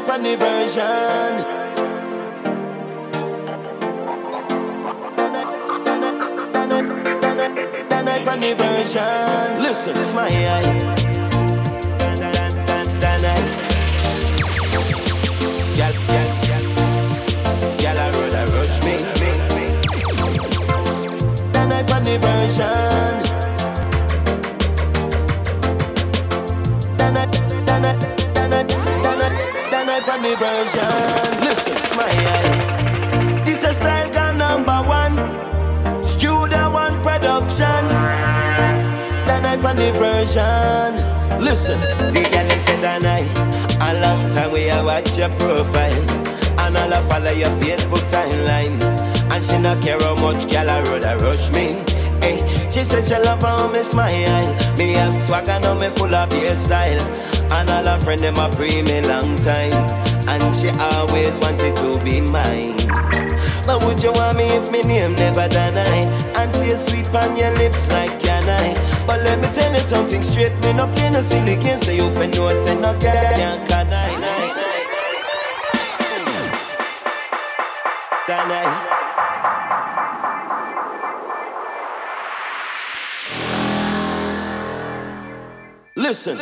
night on the version. Version. Listen, it's my eye. Y'all I rush me. Then I run the version. Then I run the version. Listen, it's my eye. This is style gun #1. Studio One production. On the version. Listen, the girl them said and a long time we a watch your profile, and all I follow your Facebook timeline, and she not care how much girl I road a rush me. Hey, she said she love how me smile, me have swagger now me full of your style, and all her friend them a pre me long time, and she always wanted to be mine. But would you want me if me name never deny? And taste sweet on your lips like can I? But let me tell you something straight, me no play no silly game. So you fin know I say no can I? Listen.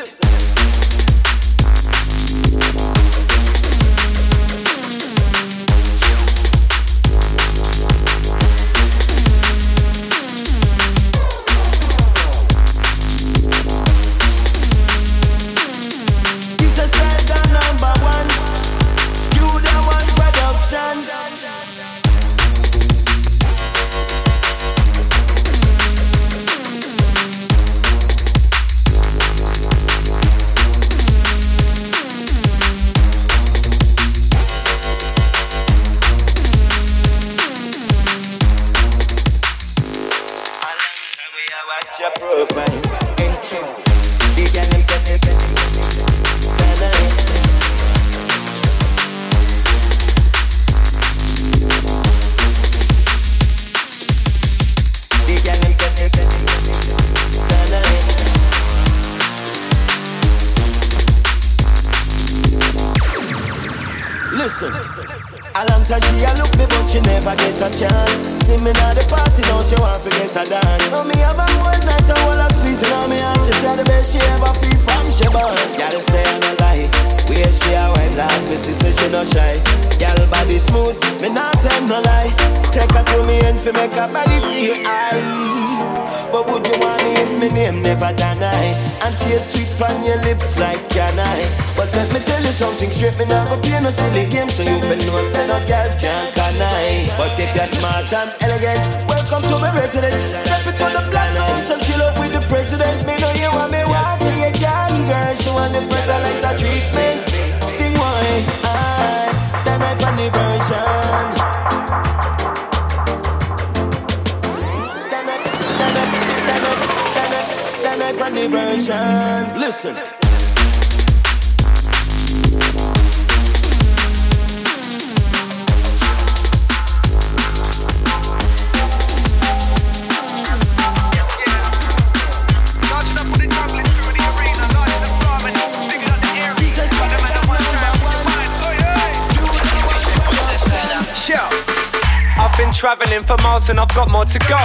Travelling for miles and I've got more to go.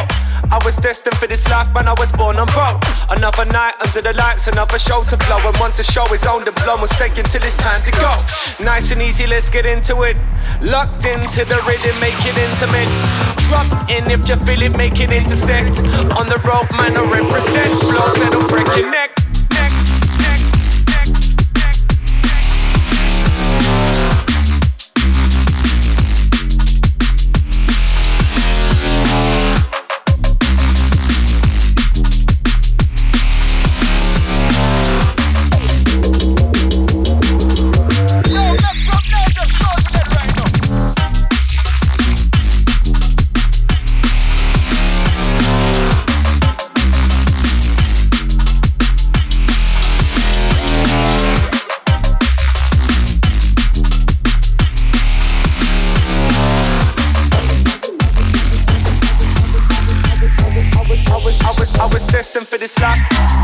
I was destined for this life, man, I was born on road. Another night under the lights, another show to blow. And once the show is on, the blow was taken till it's time to go. Nice and easy, let's get into it. Locked into the rhythm, make it intimate. Drop in if you feel it, make it intersect. On the road, man, I represent. Flows that'll break your neck.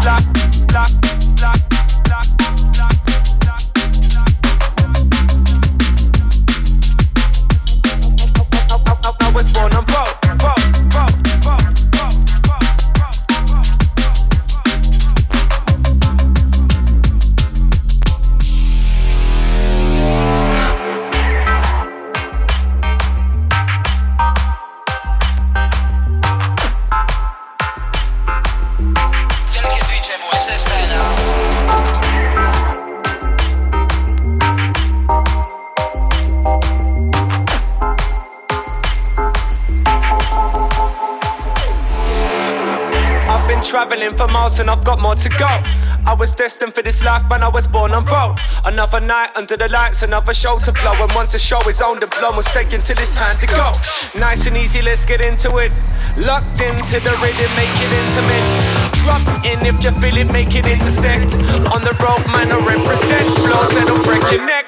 Lock. traveling for miles and I've got more to go. I was destined for this life, man, I was born on road. Another night under the lights, another show to blow. And once the show is on, the blow was taken till it's time to go. Nice and easy, let's get into it. Locked into the rhythm, make it intimate. Drop in if you feel it, make it intersect. On the road, man, I represent flows that'll break your neck.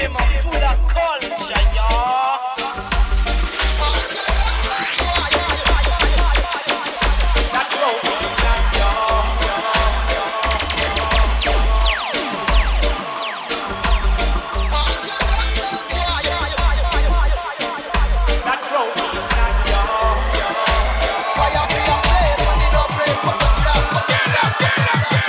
game of full of culture, y'all. That's how it's got, y'all. That's how it's got, y'all. Why y'all be up there when you don't break for the block? Get up, get up, get up.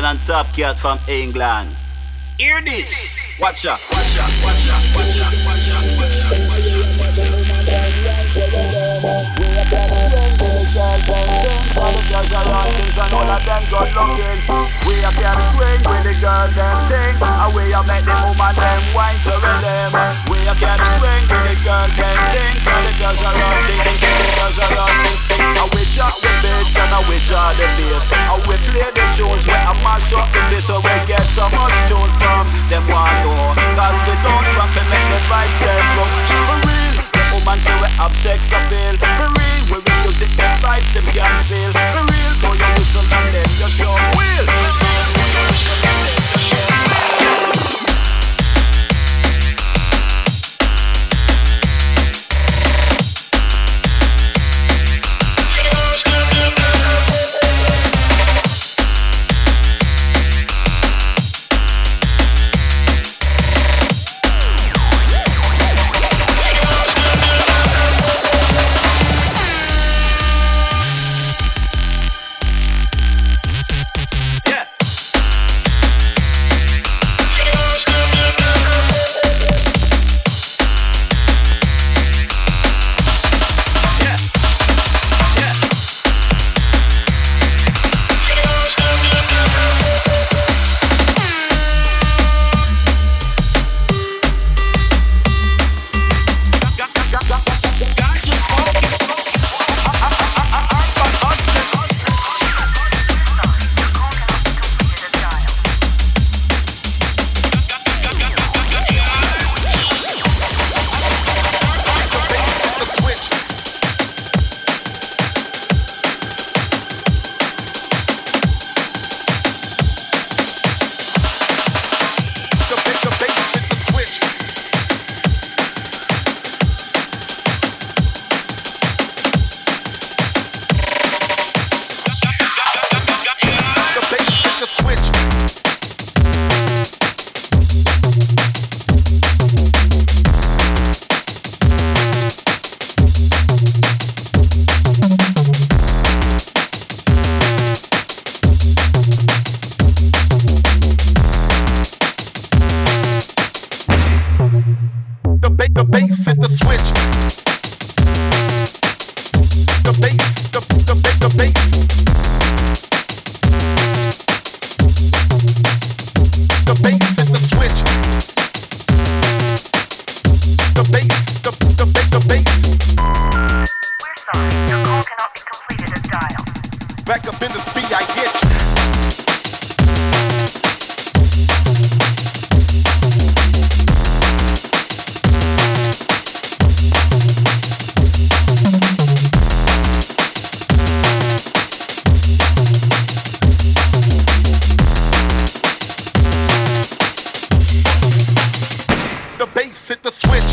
On Top Cat from England. Hear this. Watch out. Watch out. Watch out. Watch out. Watch out. We are carry swing with the girls and sing. And we are make the woman them wine to them. We are carry swing with the girls and sing. The girls are running, the girls are running. And we shot the bitch and we draw the bass. And we play the tunes where I mash up the bass. So we get so much tunes from them one more. Cause we don't want to make the vibe step up. For real, the woman say we have sex appeal. For real, we will use it and fight them can't feel. For real, go your whistle and let your show wheel. For real, go your whistle and let your show wheel. bass hit the switch. The bass, the bass. The bass hit the switch. The bass, the bass. We're sorry, your call cannot be completed as dialed. Back up in this beat, I hit you. Hit the switch.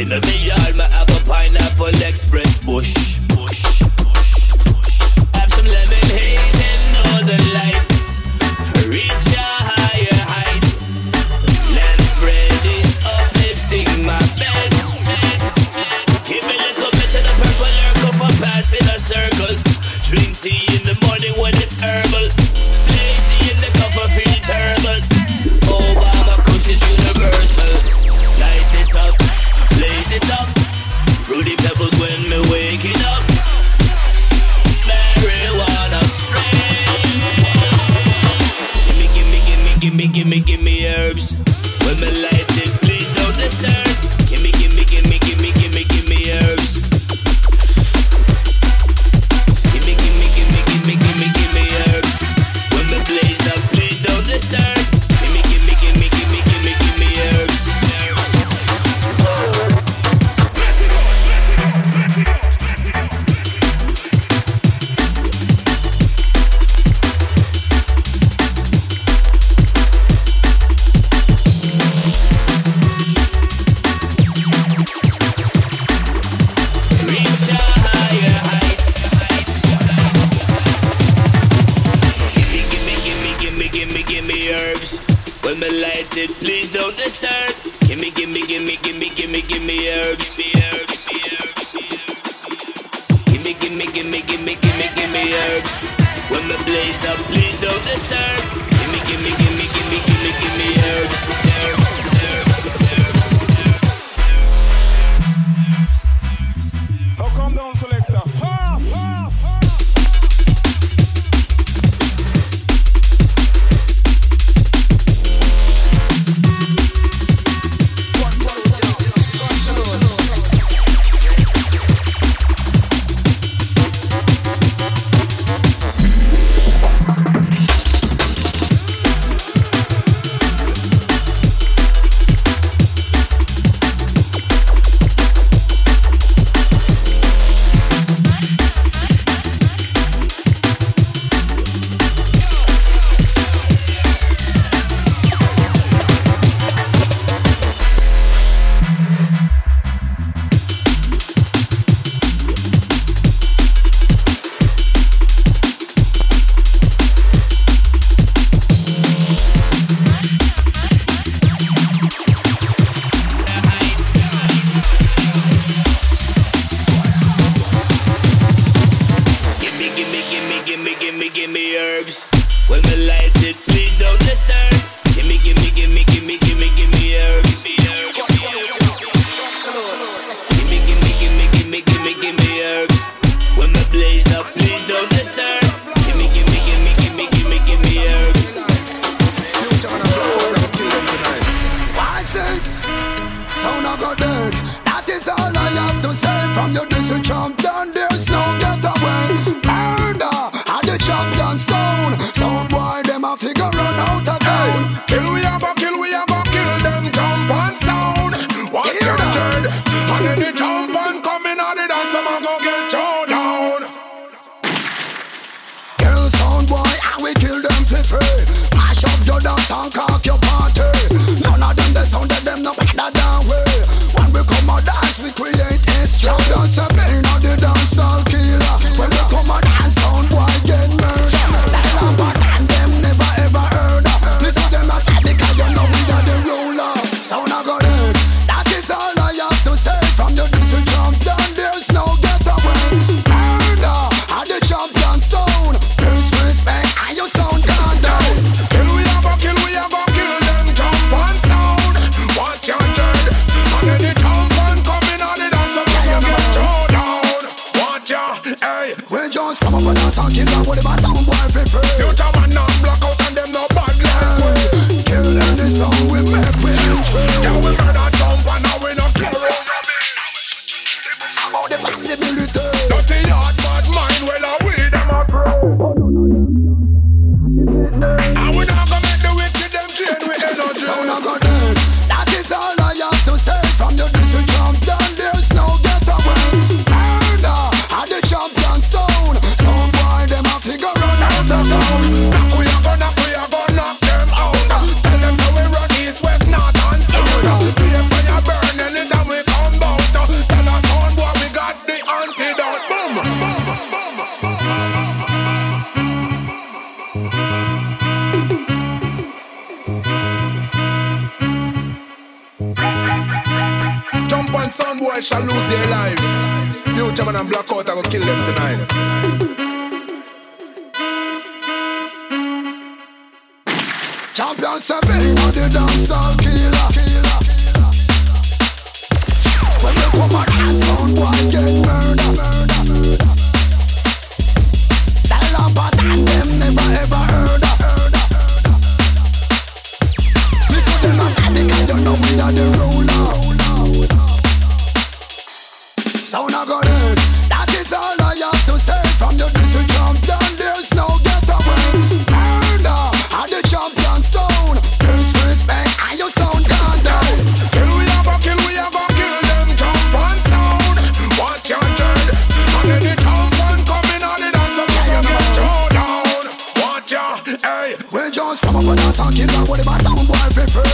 In a me yard, I have a pineapple express bush. Have some lemon haze and northern lights for each higher heights. Lamb's bread is uplifting my bed. Give me a little bit of the purple herb for passing a circle. Drink tea in the morning when it's herbal. Lazy in the cup of feel terrible. Obama Kush is universal. Light it up, blaze it up. Fruity pebbles when me waking up. Marijuana strain. Gimme herbs. When me light it, please don't disturb. Gimme herbs. Gimme herbs. When me blaze up, please don't disturb. Gimme herbs. Please don't disturb. Gimme herbs. Gimme herbs. When me blaze up, please don't disturb. Gimme herbs. Oh, come down, selector. Kill we a go, and sound boy shall lose their life. Fuchaman and Blackout are gonna kill them tonight. Champion step in on the dance and killer. When the woman and sound boy get murdered. Tell them but them never ever heard of. Without the roller, sound I got it. That is all I have to say. From the district champion, there's no getaway. Murder and the champion sound. Disrespect and your sound gone down. We have a kill them champion sound. Watch your dread. And then the champion coming on the dance and yeah, get showdown. Watch your, hey. We just come up and dance and kill them with the sound boy free free.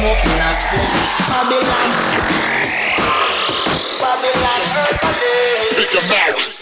smoking a smoke. Babylon, Babylon, earth again. Pick your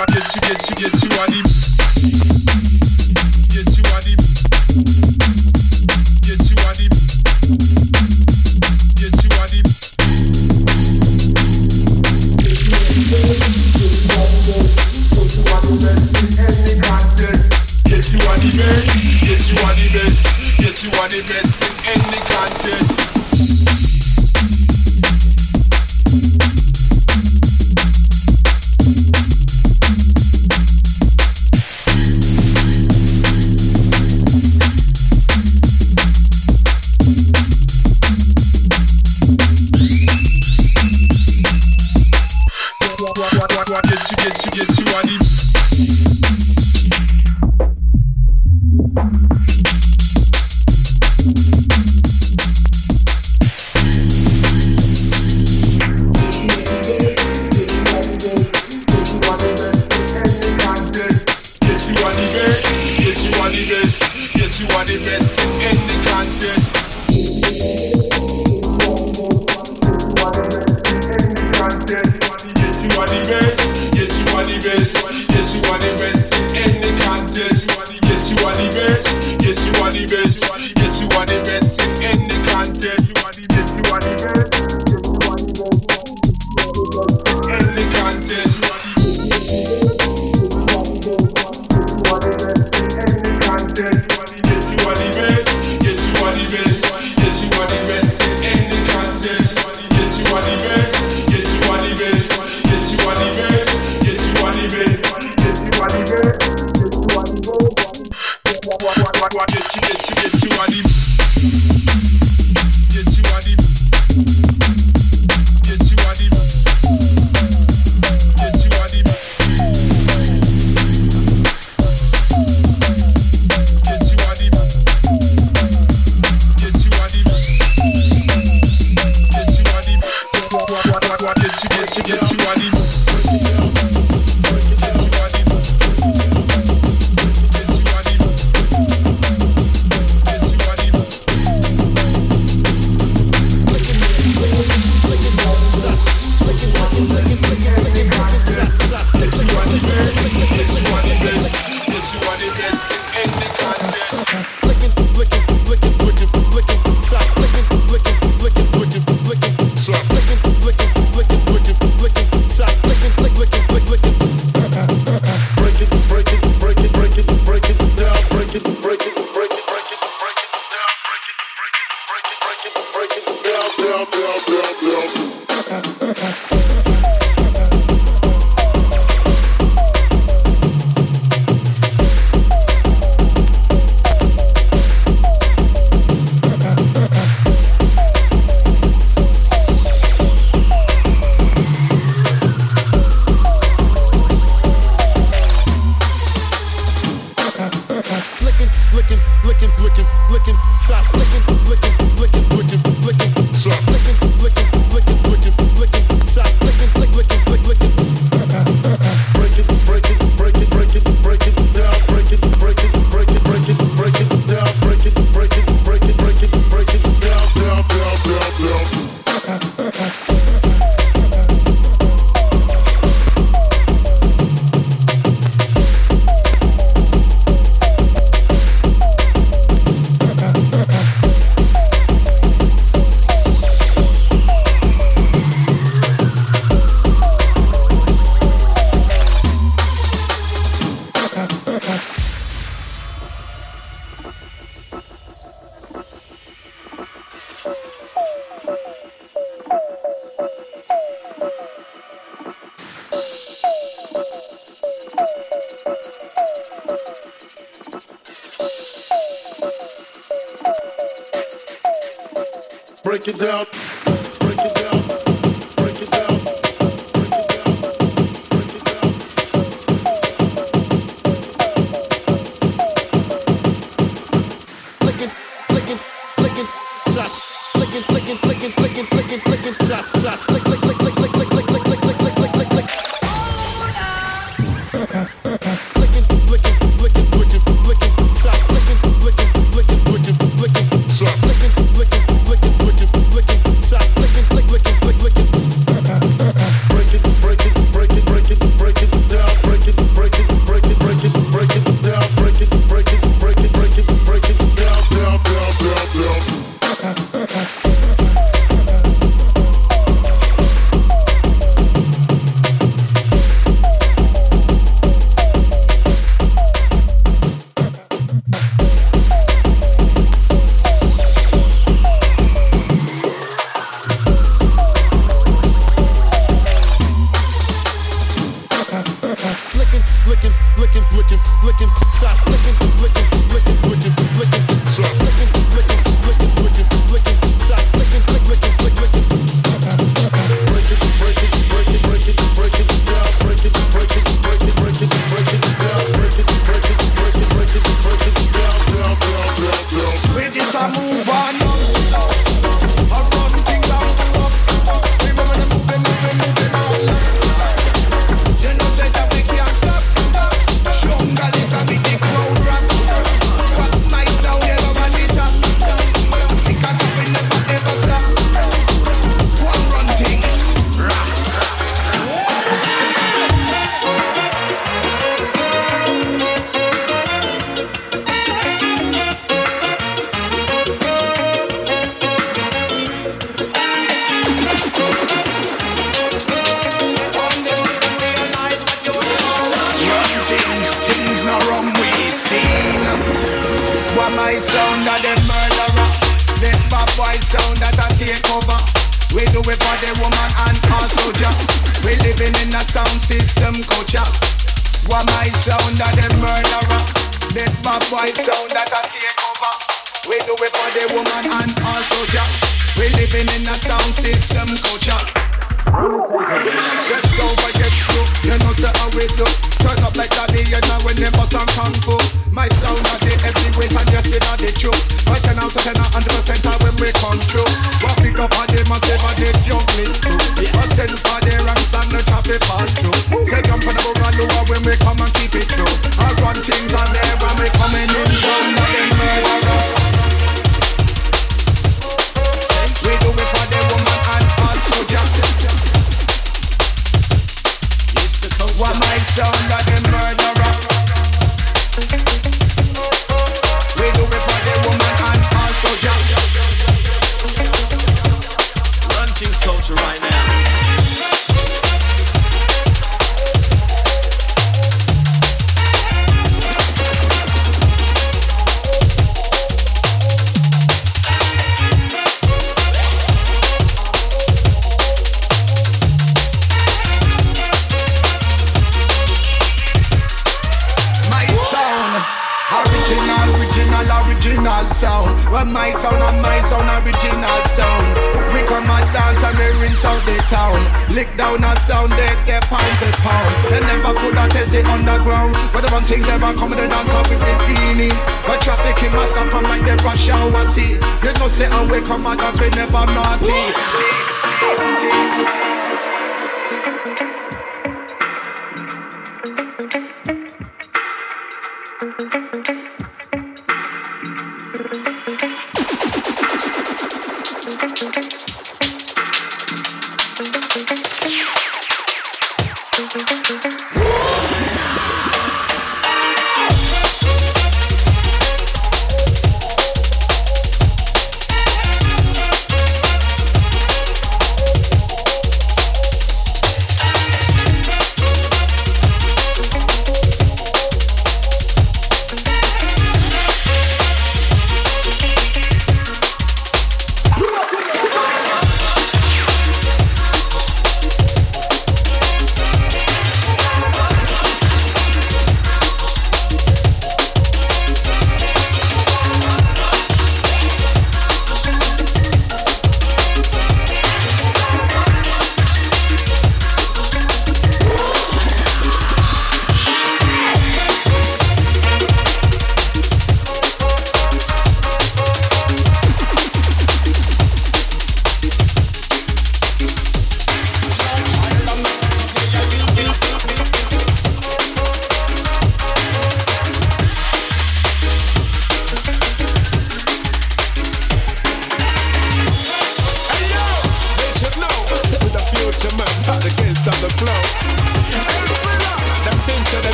I get you, I need. Get you, I need. Get you, I need. Get you, I need. Get you, I need. Get you, I need. Get you, I need. Get you, I need. Break it down. Break it down. Break it down. Break it down. Break it down. Flicking, flicking, flicking shots. Flicking, flicking, flicking, flicking, flicking, flicking shots, shots. Flick, flick, flick, flick, flick, flick, flick, flick, flick, flick, flick, flick, flick. Flicking, flicking, flicking, flicking, flicking. boy sound that the murderer. The bad boy sound that I take over. We do it for the woman and our soldier. We living in a sound system culture. What my sound that the murderer. The bad boy sound that I take over. We do it for the woman and our soldier. We living in a sound system culture. Get over, get through, you know sir how we do. Turn up like that day, you know we never sound kung fu. My sound at the everywhere and just you know the truth. I 10 out of 10 at 100% how when we come through. Walk pick up and they must ever they jump me through. The ascent for the ranks and the traffic pass through. Say jump on the book and lower when we come and keep it through. I run things on there and we coming in from nothing murderer. We do it for the woman and our soldier. What my sound that the murderer. We do it for the woman and our soldier. Run to culture right now. Original sound, well my sound, original sound. We come and dance and we rinse out the town. Lick down a sound, they pound the pound. They never could have test it underground. But the wrong things ever come to dance up with the beanie. But traffic in my stop and like the rush hour see. You know say and we come and dance, we never naughty.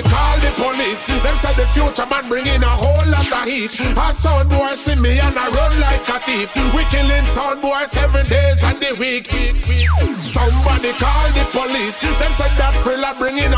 Call the police. They said that thriller bringing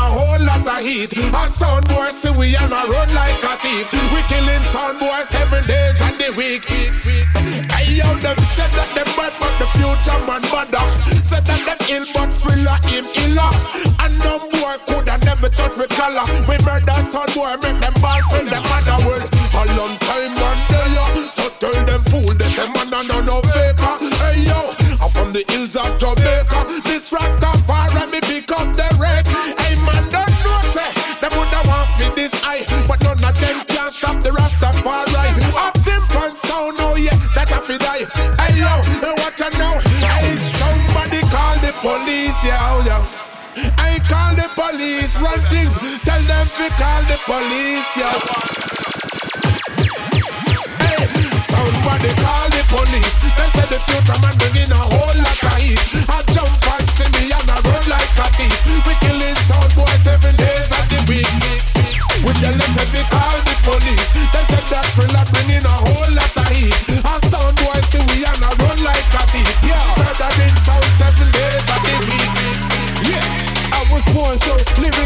a whole lot of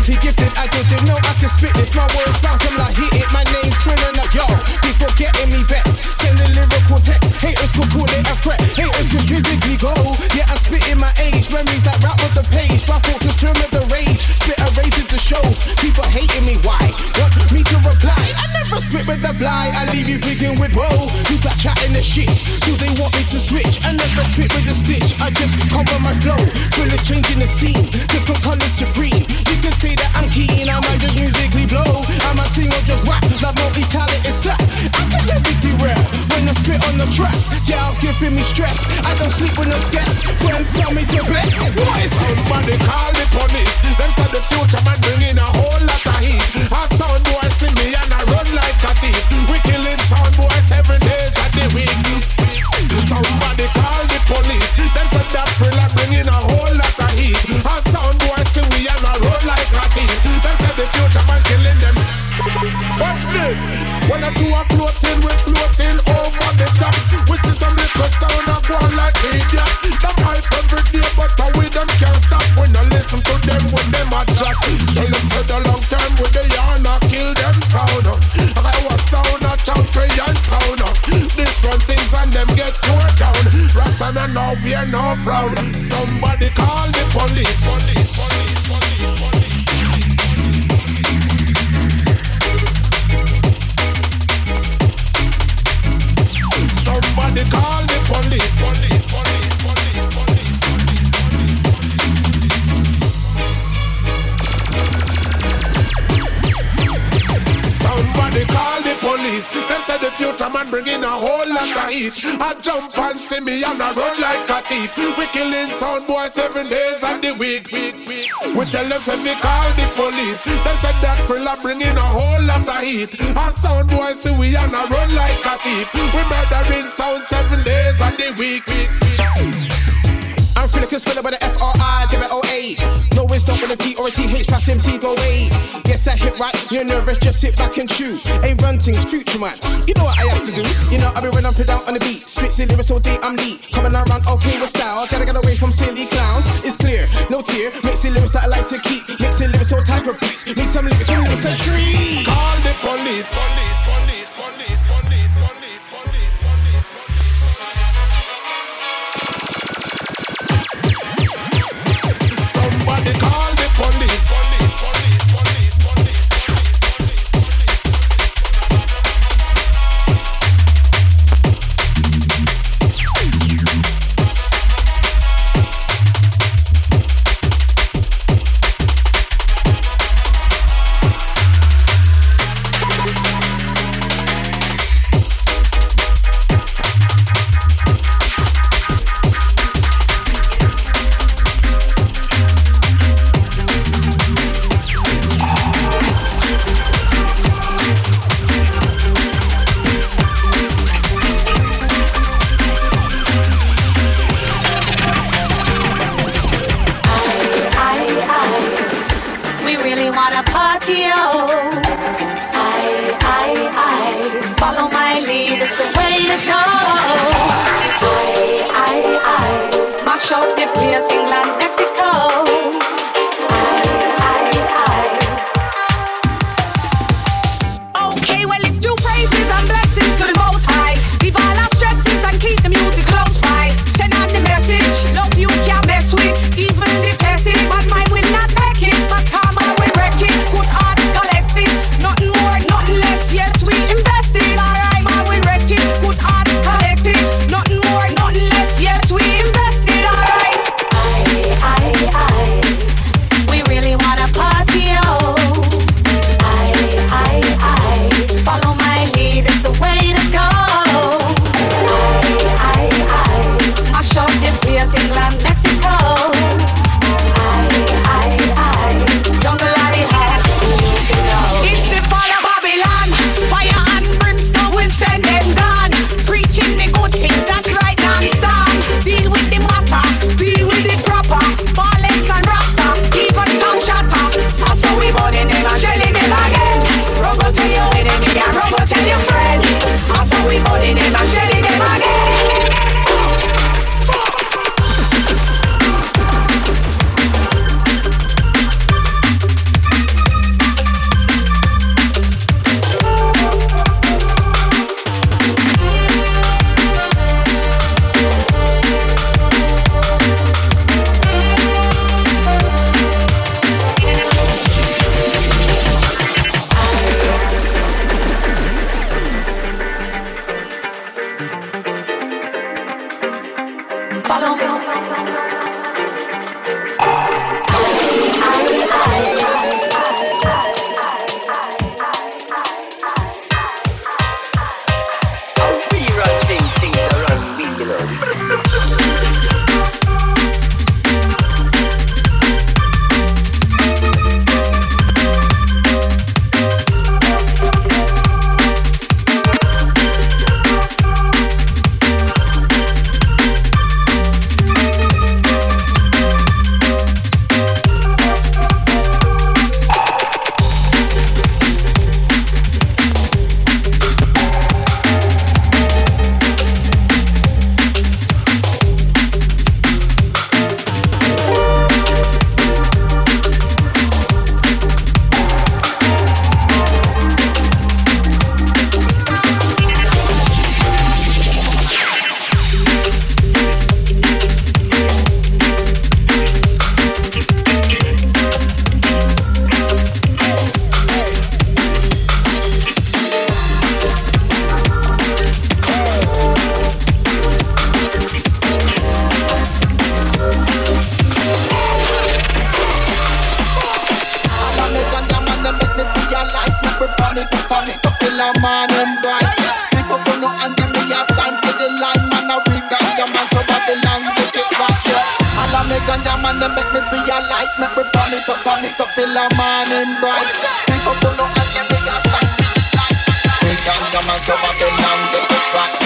Lyrically gifted, I didn't know I could spit this. My words bounce, I'm like hit it. My name's printing up, yo. People getting me vexed. Sending lyrical text. Haters could call it a threat. Haters can physically go. Yeah, I'm spitting my age. Memories that rap with the page. My thoughts just turn with the rage. Spit erasing the shows. People hating me, why? Want me to reply? I never spit with the blind. I leave you thinking with woe. You start chatting the shit. Do they want me to switch? I never spit with the stitch. I just come on my flow. Feel it changing the scene. Different colors supreme. You can say that I'm keen. I might just musically blow. I might sing or just rap. Like multi-talented slap. I can lyrically rap when I spit on the track. Y'all giving me stress. I don't sleep when I sketch. Friends tell me to bet. What is somebody call it police? Them said the future man bringing a whole lot of heat. I sound boy sing me and I run like a thief. We killing sound boy 7 days of the week. Somebody call the police. Them said that thriller bringing a whole lot of heat. I sound boy sing me and I run like a thief. Them said the future man killing them. Watch this. One or two are floating, we're floating over the top. We see some little sound of one like idiot. The pipe every day, but how we them can't stop. We no listen to them when them are jack. Tell them said a long time with the yarn, I kill them sound. I was sound, I chant and sound. Different things and them get tore down. Rastan and now we are no frown. Somebody call the police, police, police, police, police. Somebody call the police, police, police, police, police, police, police, police. Somebody call the police. Them said the future man bringing a whole lot of heat. I jump and see me and I run like a thief. We killing sound boy 7 days of the week. We tell them said we call the police. Them said that thriller bringing a whole lot of heat. A sound boy see we and I run like a thief. We murdering sound 7 days of the week. I'm feeling like a spell about the FRIOA. No, it's not with a T or a TH, pass MC, go away. Yes, I hit right, you're nervous, just sit back and chew. Ain't run things, future man, you know what I have to do. You know, I've been running down on the beat. Spits in lyrics all day, I'm neat. Coming around, okay, with style. Gotta get away from silly clowns, it's clear, no tear. Mixing lyrics that I like to keep. Mixing lyrics all type of beats. Make some lyrics from lyrics a tree. Call the police, police, police, police, police, police, police, police, police. Somebody call the police, police, police, police, police, police, police, police, tonic up till the morning bright. Pick up on the and we got back to the light. We can't come and come up and down to the back.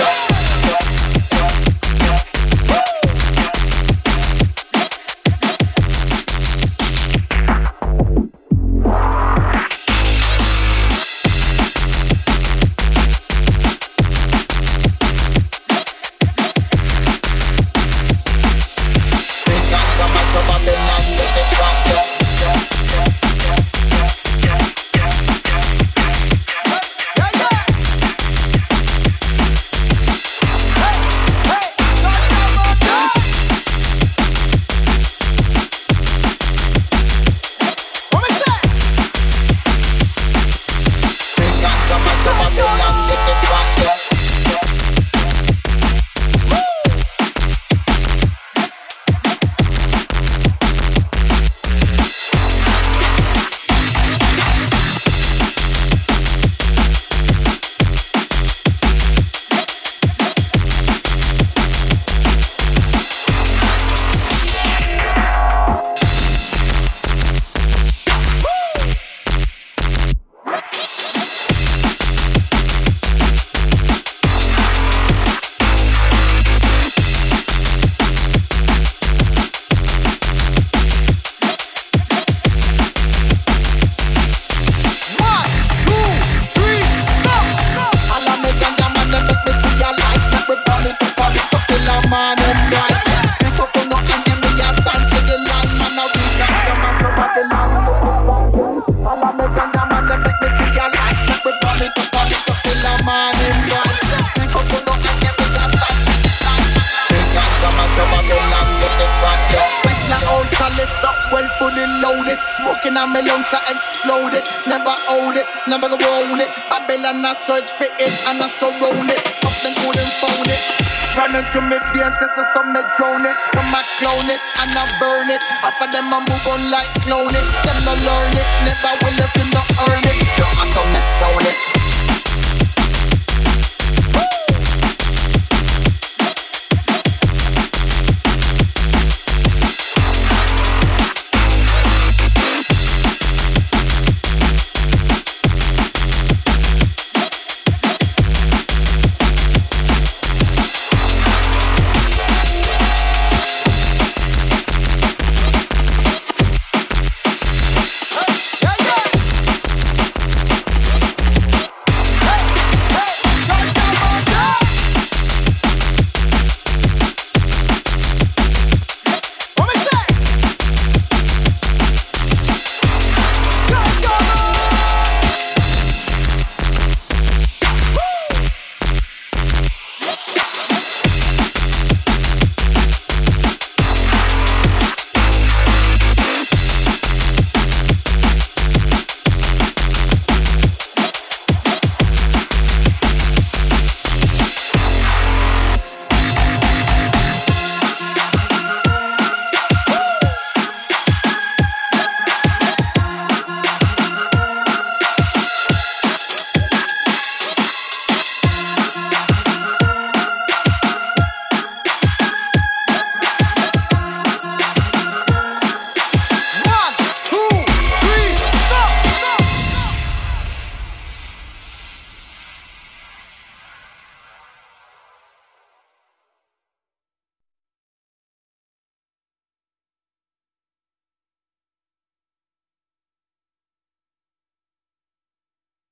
Never